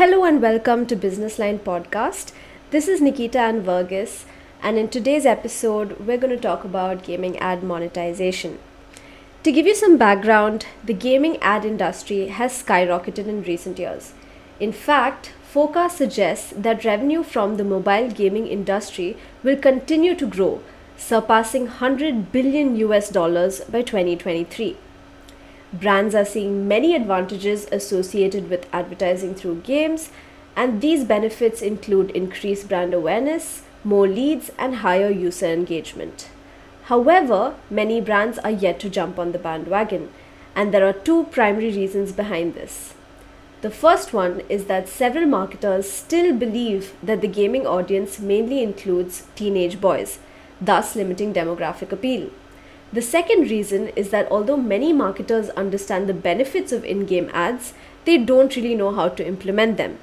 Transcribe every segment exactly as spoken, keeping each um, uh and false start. Hello and welcome to Business Line Podcast. This is Nikita and Virgis, and in today's episode, we're going to talk about gaming ad monetization. To give you some background, the gaming ad industry has skyrocketed in recent years. In fact, FOCA suggests that revenue from the mobile gaming industry will continue to grow, surpassing one hundred billion US dollars by twenty twenty-three. Brands are seeing many advantages associated with advertising through games, and these benefits include increased brand awareness, more leads, and higher user engagement. However, many brands are yet to jump on the bandwagon, and there are two primary reasons behind this. The first one is that several marketers still believe that the gaming audience mainly includes teenage boys, thus limiting demographic appeal. The second reason is that although many marketers understand the benefits of in-game ads, they don't really know how to implement them.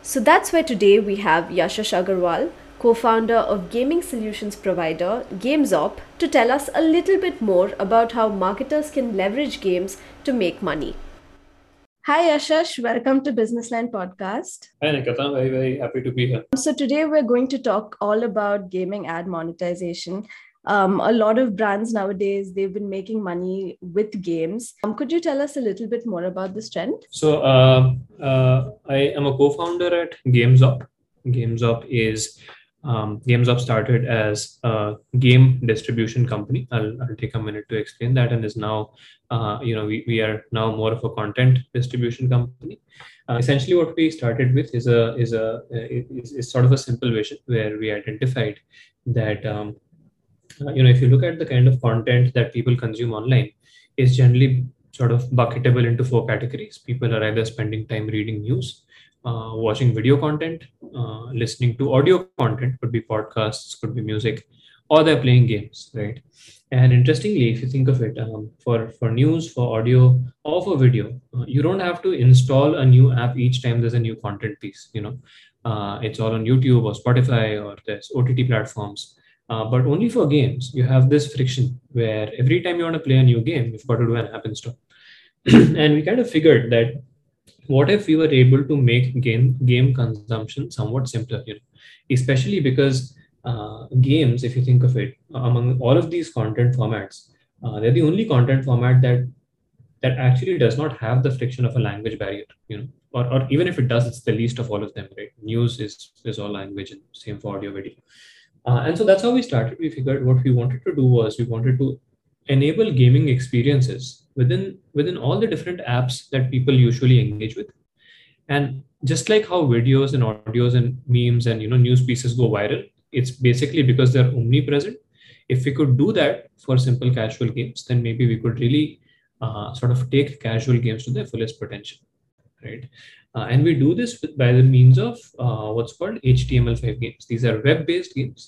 So that's where today we have Yashas Agarwal, co-founder of gaming solutions provider GameZop, to tell us a little bit more about how marketers can leverage games to make money. Hi Yashas, welcome to Business Line Podcast. Hi Nikita, very, very happy to be here. So today we're going to talk all about gaming ad monetization. Um, a lot of brands nowadays, they've been making money with games. Um, could you tell us a little bit more about this trend? So uh, uh, I am a co-founder at GameZop. GameZop is um, GameZop started as a game distribution company. I'll, I'll take a minute to explain that, and is now uh, you know we, we are now more of a content distribution company. Uh, essentially, what we started with is a is a is, is sort of a simple vision where we identified that. Um, Uh, you know, if you look at the kind of content that people consume online, is generally sort of bucketable into four categories. People are either spending time reading news, uh, watching video content, uh, listening to audio content, could be podcasts, could be music, or they're playing games, right? And interestingly, if you think of it, um, for, for news, for audio, or for video, uh, you don't have to install a new app each time there's a new content piece, you know. Uh, it's all on YouTube or Spotify or there's O T T platforms. Uh, but only for games, you have this friction where every time you want to play a new game, you've got to do an app install. And we kind of figured that what if we were able to make game game consumption somewhat simpler, you know, especially because uh, games, if you think of it, among all of these content formats, uh, they're the only content format that that actually does not have the friction of a language barrier, you know, or, or even if it does, it's the least of all of them, right? News is, is all language, and same for audio, video. Uh, and so that's how we started. We figured what we wanted to do was we wanted to enable gaming experiences within within all the different apps that people usually engage with. And just like how videos and audios and memes and, you know, news pieces go viral, it's basically because they're omnipresent. If we could do that for simple casual games, then maybe we could really uh, sort of take casual games to their fullest potential, right? Uh, and we do this by the means of uh, what's called H T M L five games. These are web-based games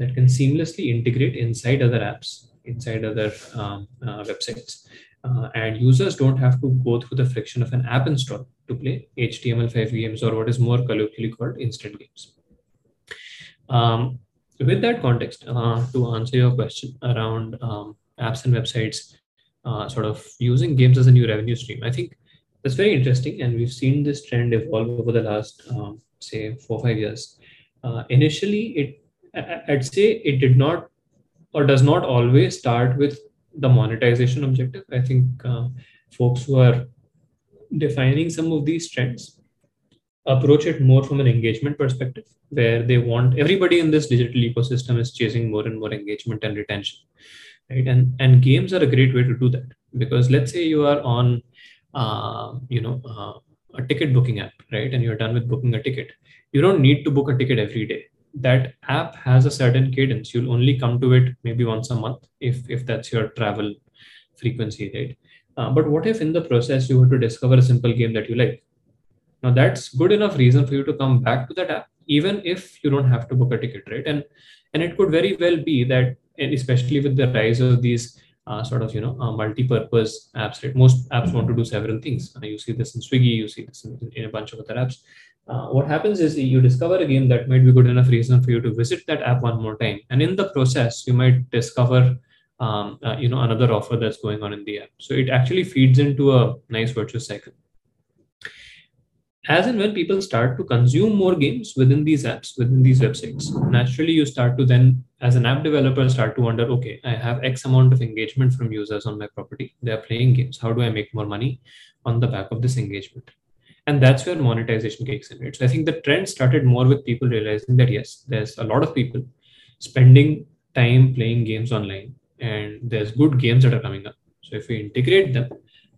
that can seamlessly integrate inside other apps, inside other um, uh, websites. Uh, and users don't have to go through the friction of an app install to play H T M L five games, or what is more colloquially called instant games. Um, with that context, uh, to answer your question around um, apps and websites, uh, sort of using games as a new revenue stream, I think that's very interesting, and we've seen this trend evolve over the last, um, say, four or five years. Uh, initially, it I'd say it did not or does not always start with the monetization objective. I think uh, folks who are defining some of these trends approach it more from an engagement perspective, where they want everybody in this digital ecosystem is chasing more and more engagement and retention, right? And and games are a great way to do that, because let's say you are on Uh, you know, uh, a ticket booking app, right? And you're done with booking a ticket. You don't need to book a ticket every day. That app has a certain cadence. You'll only come to it maybe once a month if, if that's your travel frequency, right? Uh, but what if in the process you were to discover a simple game that you like? Now that's good enough reason for you to come back to that app, even if you don't have to book a ticket, right? And, and it could very well be that, and especially with the rise of these Uh, sort of, you know, uh, multi-purpose apps, right? Most apps want to do several things. Uh, you see this in Swiggy, you see this in, in a bunch of other apps. Uh, what happens is you discover a game that might be good enough reason for you to visit that app one more time. And in the process, you might discover, um, uh, you know, another offer that's going on in the app. So it actually feeds into a nice virtuous cycle. as and when people start to consume more games within these apps, within these websites, naturally you start to then, as an app developer, start to wonder, okay, I have X amount of engagement from users on my property. They are playing games. How do I make more money on the back of this engagement? And that's where monetization kicks in. Right? So I think the trend started more with people realizing that, yes, there's a lot of people spending time playing games online and there's good games that are coming up. So if we integrate them,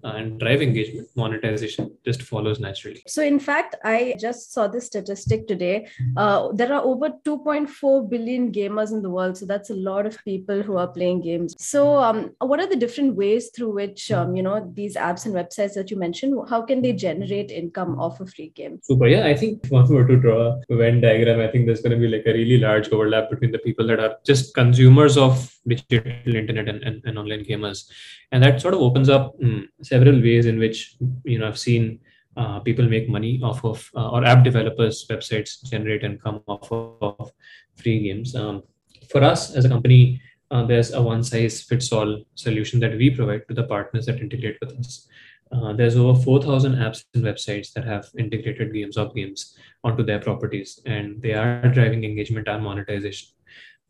and drive engagement, monetization just follows naturally. So in fact, I just saw this statistic today. Uh, there are over two point four billion gamers in the world. So that's a lot of people who are playing games. So um, what are the different ways through which, um, you know, these apps and websites that you mentioned, how can they generate income off a free game? Super. Yeah, I think if one were to draw a Venn diagram, I think there's going to be like a really large overlap between the people that are just consumers of digital internet and, and, and online gamers. And that sort of opens up mm, several ways in which, you know, I've seen uh, people make money off of, uh, or app developers, websites generate income off of free games. Um, for us as a company, uh, there's a one-size-fits-all solution that we provide to the partners that integrate with us. Uh, there's over four thousand apps and websites that have integrated GameZop games onto their properties, and they are driving engagement and monetization.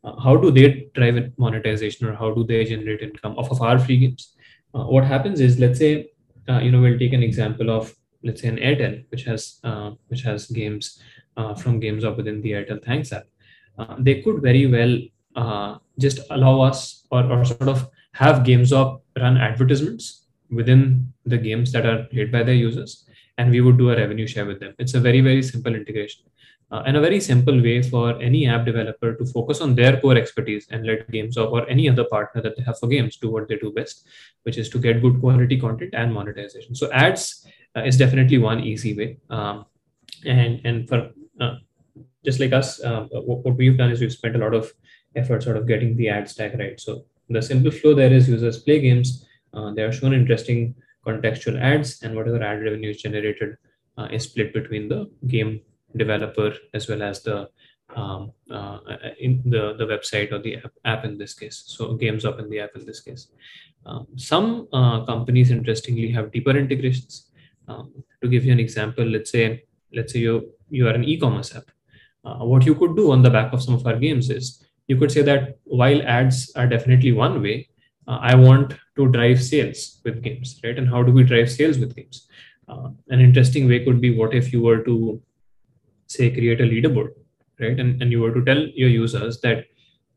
Uh, how do they drive monetization, or how do they generate income off of our free games? Uh, what happens is, let's say, uh, you know, we'll take an example of, let's say, an Airtel, which has uh, which has games uh, from GameZop within the Airtel Thanks app. Uh, they could very well uh, just allow us or, or sort of have GameZop run advertisements within the games that are played by their users, and we would do a revenue share with them. It's a very, very simple integration. Uh, and a very simple way for any app developer to focus on their core expertise and let GameZop or any other partner that they have for games do what they do best, which is to get good quality content and monetization. So ads uh, is definitely one easy way. Um, and and for uh, just like us, uh, what, what we've done is we've spent a lot of effort sort of getting the ad stack right. So the simple flow there is users play games, uh, they are shown interesting contextual ads, and whatever ad revenue is generated uh, is split between the game developer as well as the um, uh, in the, the website or the app, app in this case. So GameZop and the app in this case. Um, some uh, companies, interestingly, have deeper integrations. Um, to give you an example, let's say let's say you you are an e-commerce app. Uh, what you could do on the back of some of our games is you could say that while ads are definitely one way, uh, I want to drive sales with games, right? And how do we drive sales with games? Uh, an interesting way could be, what if you were to say, create a leaderboard, right? And, and you were to tell your users that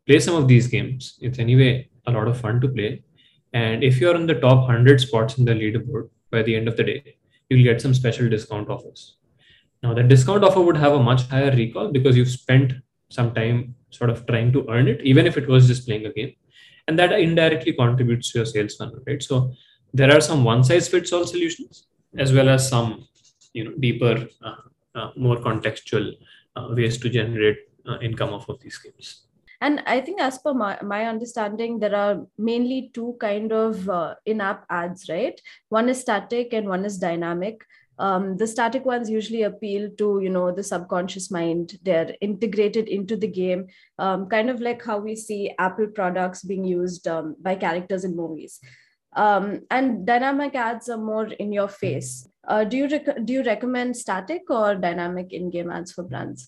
play some of these games. It's anyway a lot of fun to play. And if you're in the top one hundred spots in the leaderboard by the end of the day, you'll get some special discount offers. Now, that discount offer would have a much higher recall because you've spent some time sort of trying to earn it, even if it was just playing a game. And that indirectly contributes to your sales funnel, right? So there are some one-size-fits-all solutions as well as some, you know, deeper uh, Uh, more contextual uh, ways to generate uh, income off of these games. And I think, as per my, my understanding, there are mainly two kind of uh, in-app ads, right? One is static and one is dynamic. Um, the static ones usually appeal to, you know, the subconscious mind. They're integrated into the game, um, kind of like how we see Apple products being used um, by characters in movies. Um, and dynamic ads are more in your face. Uh, do you rec- do you recommend static or dynamic in-game ads for brands?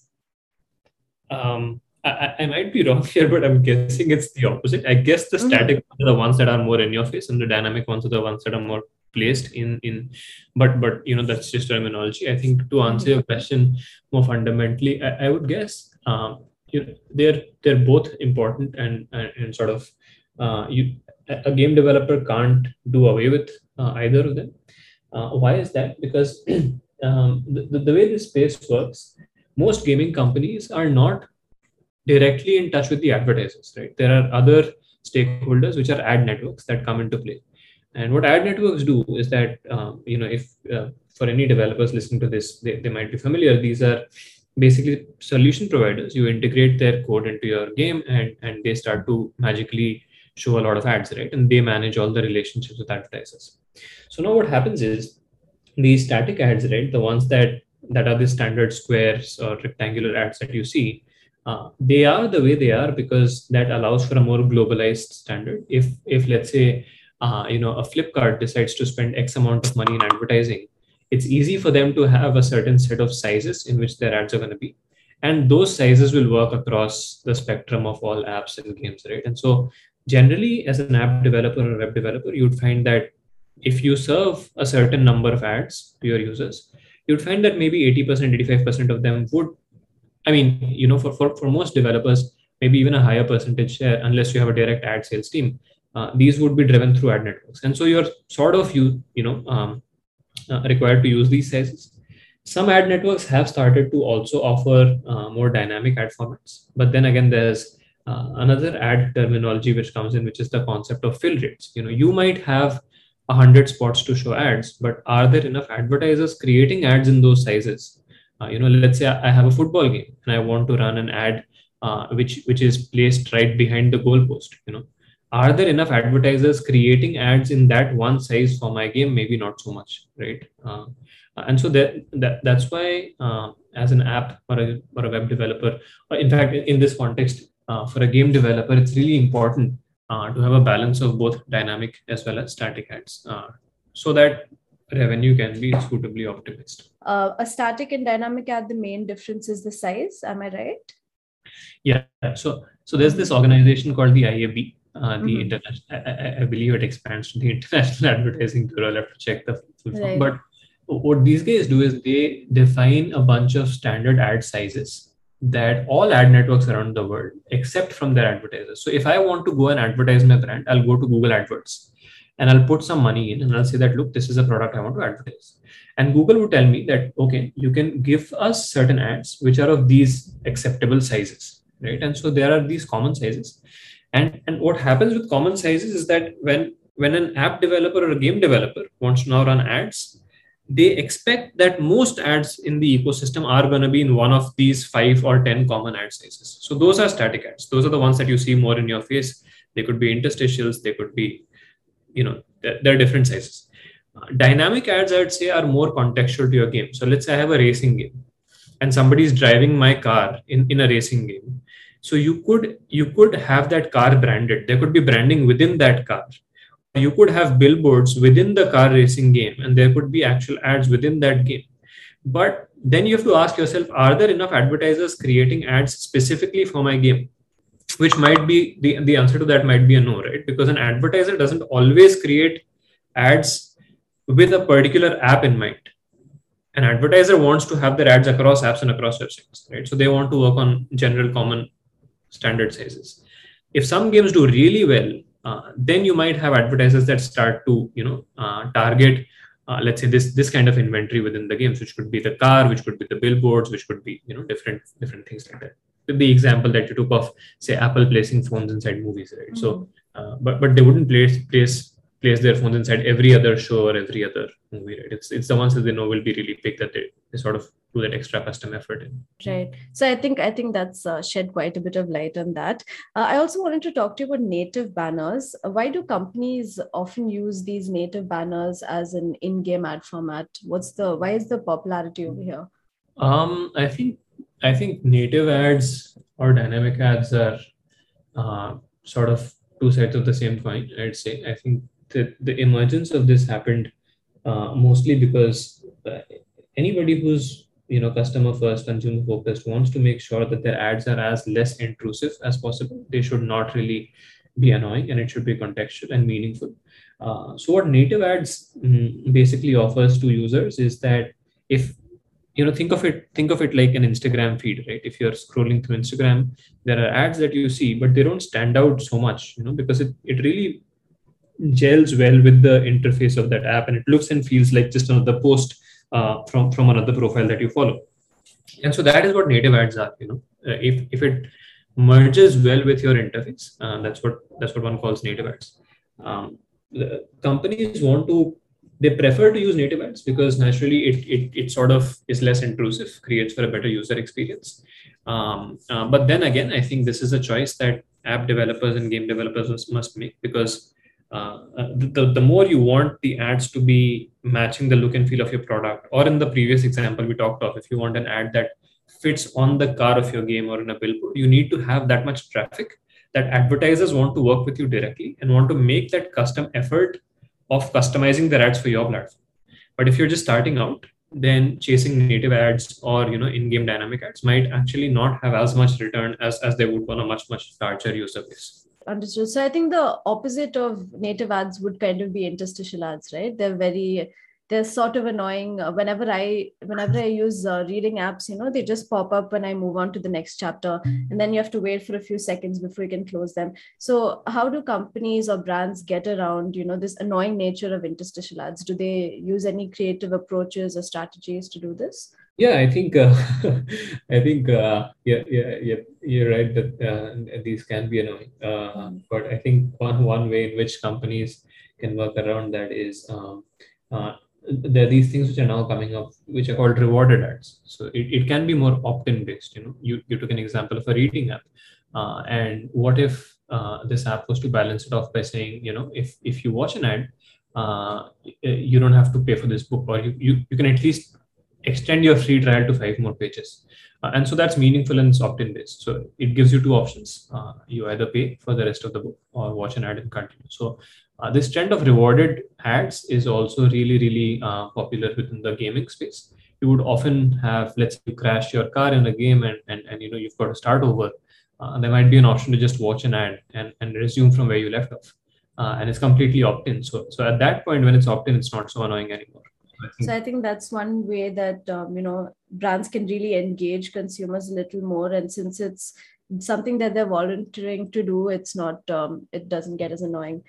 Um, I, I might be wrong here, but I'm guessing it's the opposite. I guess the mm-hmm. static ones are the ones that are more in your face, and the dynamic ones are the ones that are more placed in in. But but you know, that's just terminology. I think to answer mm-hmm. your question more fundamentally, I, I would guess um, you know, they're they're both important and and, and sort of uh, you. A game developer can't do away with uh, either of them. Uh, why is that? Because um, the, the way this space works, most gaming companies are not directly in touch with the advertisers, right? There are other stakeholders, which are ad networks, that come into play. And what ad networks do is that, um, you know, if uh, for any developers listening to this, they, they might be familiar. These are basically solution providers. You integrate their code into your game, and, and they start to magically show a lot of ads, right? And they manage all the relationships with advertisers. So now what happens is, these static ads, right? The ones that, that are the standard squares or rectangular ads that you see, uh, they are the way they are because that allows for a more globalized standard. If, if let's say, uh, you know, a Flipkart decides to spend X amount of money in advertising, it's easy for them to have a certain set of sizes in which their ads are going to be. And those sizes will work across the spectrum of all apps and games, right? And so generally, as an app developer or web developer, you'd find that if you serve a certain number of ads to your users, you'd find that maybe eighty percent, eighty-five percent of them would, I mean, you know, for, for, for most developers, maybe even a higher percentage share, unless you have a direct ad sales team, uh, these would be driven through ad networks. And so you're sort of, you, you know, um, uh, required to use these sizes. Some ad networks have started to also offer uh, more dynamic ad formats. But then again, there's uh, another ad terminology which comes in, which is the concept of fill rates. You know, you might have one hundred spots to show ads, but are there enough advertisers creating ads in those sizes? Uh, you know, let's say I have a football game and I want to run an ad uh, which which is placed right behind the goalpost. You know, are there enough advertisers creating ads in that one size for my game? Maybe not so much, right? Uh, and so that, that that's why uh, as an app or a, or a web developer, or in fact, in this context, uh, for a game developer, it's really important uh, to have a balance of both dynamic as well as static ads uh, so that revenue can be suitably optimized. Uh, a static and dynamic ad, the main difference is the size. Am I right? Yeah. So so there's this organization called the I A B. Uh, the mm-hmm. international, I, I believe it expands to the International Advertising Bureau. I'll have to check the full form. Right. But what these guys do is they define a bunch of standard ad sizes that all ad networks around the world accept from their advertisers. So if I want to go and advertise my brand, I'll go to Google AdWords and I'll put some money in and I'll say that, look, this is a product I want to advertise. And Google would tell me that, okay, you can give us certain ads which are of these acceptable sizes, right? And so there are these common sizes. And, and what happens with common sizes is that when, when an app developer or a game developer wants to now run ads, they expect that most ads in the ecosystem are going to be in one of these five or ten common ad sizes. So those are static ads. Those are the ones that you see more in your face. They could be interstitials. They could be, you know, they're, they're different sizes. Uh, dynamic ads, I would say, are more contextual to your game. So let's say I have a racing game and somebody is driving my car in, in a racing game. So you could, you could have that car branded. There could be branding within that car. You could have billboards within the car racing game, and there could be actual ads within that game. But then you have to ask yourself, are there enough advertisers creating ads specifically for my game? Which might be, the, the answer to that might be a no, right? Because an advertiser doesn't always create ads with a particular app in mind. An advertiser wants to have their ads across apps and across websites, right? So they want to work on general common standard sizes. If some games do really well, uh, then you might have advertisers that start to, you know, uh, target, uh, let's say this, this kind of inventory within the games, which could be the car, which could be the billboards, which could be, you know, different, different things like that. The example that you took of, say, Apple placing phones inside movies, right? Mm-hmm. So, uh, but but they wouldn't place place place their phones inside every other show or every other movie, right? It's it's the ones that they know will be really big that they, they sort of do that extra custom effort in. Right. So I think I think that's uh, shed quite a bit of light on that. Uh, I also wanted to talk to you about native banners. Why do companies often use these native banners as an in-game ad format? What's the why is the popularity over here? Um, I think. I think native ads or dynamic ads are uh, sort of two sides of the same coin, I'd say. I think that the emergence of this happened uh, mostly because anybody who's, you know, customer first, consumer focused wants to make sure that their ads are as less intrusive as possible. They should not really be annoying, and it should be contextual and meaningful. Uh, so what native ads mm, basically offers to users is that if You know, think of it, think of it like an Instagram feed, right? If you're scrolling through Instagram, there are ads that you see, but they don't stand out so much, you know, because it, it really gels well with the interface of that app. And it looks and feels like just another post uh, from, from another profile that you follow. And so that is what native ads are, you know, uh, if, if it merges well with your interface, uh, that's what, that's what one calls native ads. Um, the companies want to They prefer to use native ads because naturally it it it sort of is less intrusive, creates for a better user experience. Um, uh, but then again, I think this is a choice that app developers and game developers must make because uh, the, the more you want the ads to be matching the look and feel of your product, or in the previous example we talked of, if you want an ad that fits on the car of your game or in a billboard, you need to have that much traffic that advertisers want to work with you directly and want to make that custom effort of customizing their ads for your platform. But if you're just starting out, then chasing native ads or, you know, in-game dynamic ads might actually not have as much return as, as they would on a much, much larger user base. Understood. So I think the opposite of native ads would kind of be interstitial ads, right? They're very, they're sort of annoying. Whenever I, whenever I use uh, reading apps, you know, they just pop up when I move on to the next chapter, and then you have to wait for a few seconds before you can close them. So how do companies or brands get around, you know, this annoying nature of interstitial ads? Do they use any creative approaches or strategies to do this? Yeah, I think, uh, I think, uh, yeah, yeah, yeah, you're right that uh, these can be annoying. Uh, but I think one, one way in which companies can work around that is, um, uh, there are these things which are now coming up, which are called rewarded ads. So it, it can be more opt-in based. You know, you, you took an example of a reading app. Uh, and what if uh, this app was to balance it off by saying, you know, if, if you watch an ad, uh, you don't have to pay for this book, or you, you, you can at least extend your free trial to five more pages. Uh, and so that's meaningful and it's opt-in based. So it gives you two options. Uh, you either pay for the rest of the book or watch an ad and continue. So uh, this trend of rewarded ads is also really, really uh, popular within the gaming space. You would often have, let's say you crash your car in a game and, and, and you know, you've got to start over. Uh, there might be an option to just watch an ad and, and resume from where you left off. Uh, and it's completely opt-in. So, so at that point, when it's opt-in, it's not so annoying anymore. So I think that's one way that, um, you know, brands can really engage consumers a little more. And since it's something that they're volunteering to do, it's not, um, it doesn't get as annoying.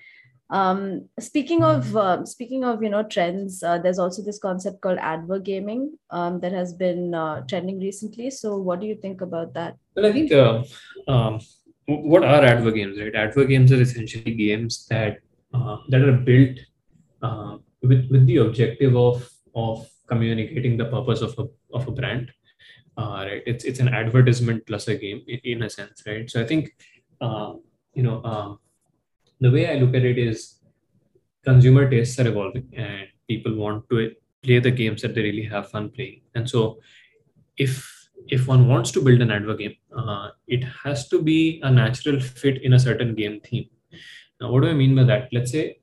Um, speaking of, uh, speaking of, you know, trends, uh, there's also this concept called advert gaming um, that has been uh, trending recently. So what do you think about that? Well, I think uh, um, what are advert games, right? Advert games are essentially games that, uh, that are built uh, with with the objective of of communicating the purpose of a of a brand, uh, right? It's it's an advertisement plus a game in, in a sense, right? So I think uh, you know uh, the way I look at it is consumer tastes are evolving, and people want to play the games that they really have fun playing. And so if if one wants to build an advert game, uh, it has to be a natural fit in a certain game theme. Now, what do I mean by that? Let's say,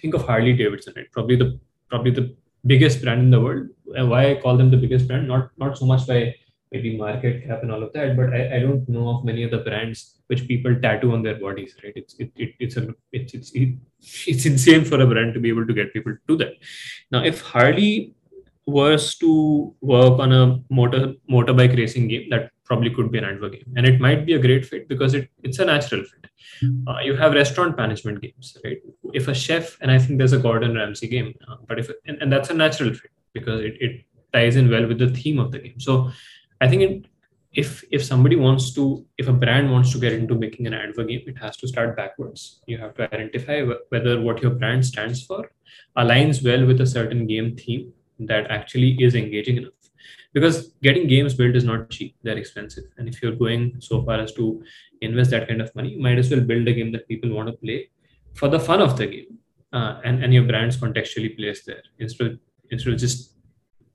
think of Harley Davidson, right? Probably the probably the biggest brand in the world. And why I call them the biggest brand, not not so much by maybe market cap and all of that, but I, I don't know of many other brands which people tattoo on their bodies, right? It's it, it it's a it's it's it's insane for a brand to be able to get people to do that. Now, if Harley was to work on a motor motorbike racing game, that probably could be an advert game, and it might be a great fit because it it's a natural fit. Uh, you have restaurant management games, right? If a chef, and I think there's a Gordon Ramsay game, uh, but if and, and that's a natural fit because it, it ties in well with the theme of the game. So I think it, if if somebody wants to, if a brand wants to get into making an advert game, it has to start backwards. You have to identify w- whether what your brand stands for aligns well with a certain game theme that actually is engaging enough. Because getting games built is not cheap, they're expensive. And if you're going so far as to invest that kind of money, you might as well build a game that people want to play for the fun of the game. Uh, and, and your brand's contextually placed there instead of, instead of just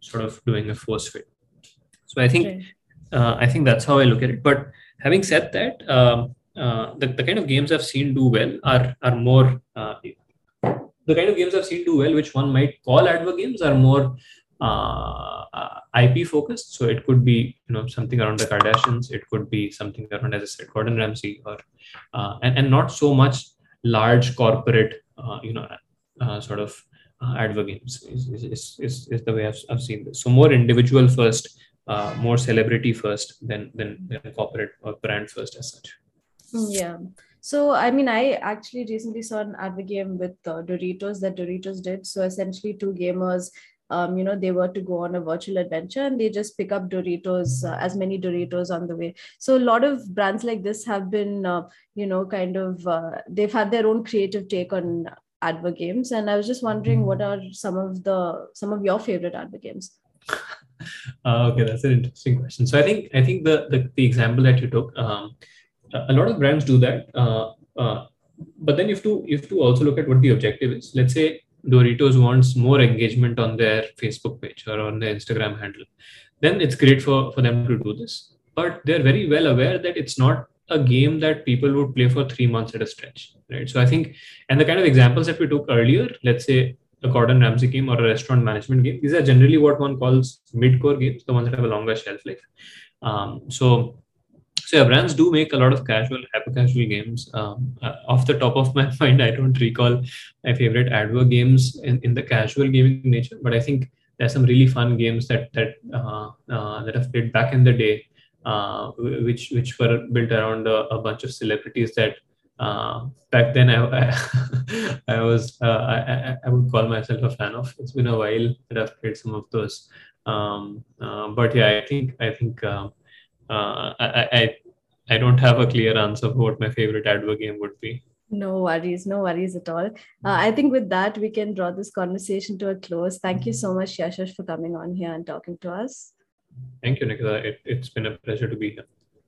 sort of doing a force fit. So I think, uh, I think that's how I look at it. But having said that, um, uh, the, the kind of games I've seen do well are, are more, uh, the kind of games I've seen do well, which one might call advert games, are more Uh, I P focused. So it could be, you know, something around the Kardashians. It could be something around, as I said, Gordon Ramsay, or uh, and and not so much large corporate, uh, you know, uh, sort of uh, advert games is is, is is the way I've I've seen this. So more individual first, uh, more celebrity first, than than than corporate or brand first as such. Yeah. So, I mean, I actually recently saw an advert game with uh, Doritos that Doritos did. So essentially, two gamers. Um, you know, they were to go on a virtual adventure and they just pick up Doritos, uh, as many Doritos on the way. So a lot of brands like this have been, uh, you know, kind of, uh, they've had their own creative take on advert games. And I was just wondering, what are some of the, some of your favorite advert games? Uh, okay, that's an interesting question. So I think, I think the, the, the example that you took, um, a lot of brands do that. Uh, uh, but then you have to, you have to also look at what the objective is. Let's say Doritos wants more engagement on their Facebook page or on their Instagram handle, then it's great for, for them to do this. But they're very well aware that it's not a game that people would play for three months at a stretch, right? So I think, and the kind of examples that we took earlier, let's say a Gordon Ramsay game or a restaurant management game. These are generally what one calls mid-core games, the ones that have a longer shelf life. Um, so, so yeah, brands do make a lot of casual, hyper-casual games. Um, uh, off the top of my mind, I don't recall my favorite adware games in, in the casual gaming nature, but I think there's some really fun games that that uh, uh, that I've played back in the day, uh, which which were built around a, a bunch of celebrities that uh, back then I I, I was uh, I I would call myself a fan of. It's been a while that I've played some of those, um, uh, but yeah, I think I think uh, uh, I, I I don't have a clear answer for what my favorite adware game would be. No worries, no worries at all. Uh, I think with that, we can draw this conversation to a close. Thank you so much, Yashas, for coming on here and talking to us. Thank you, Nikita. It, it's been a pleasure to be here.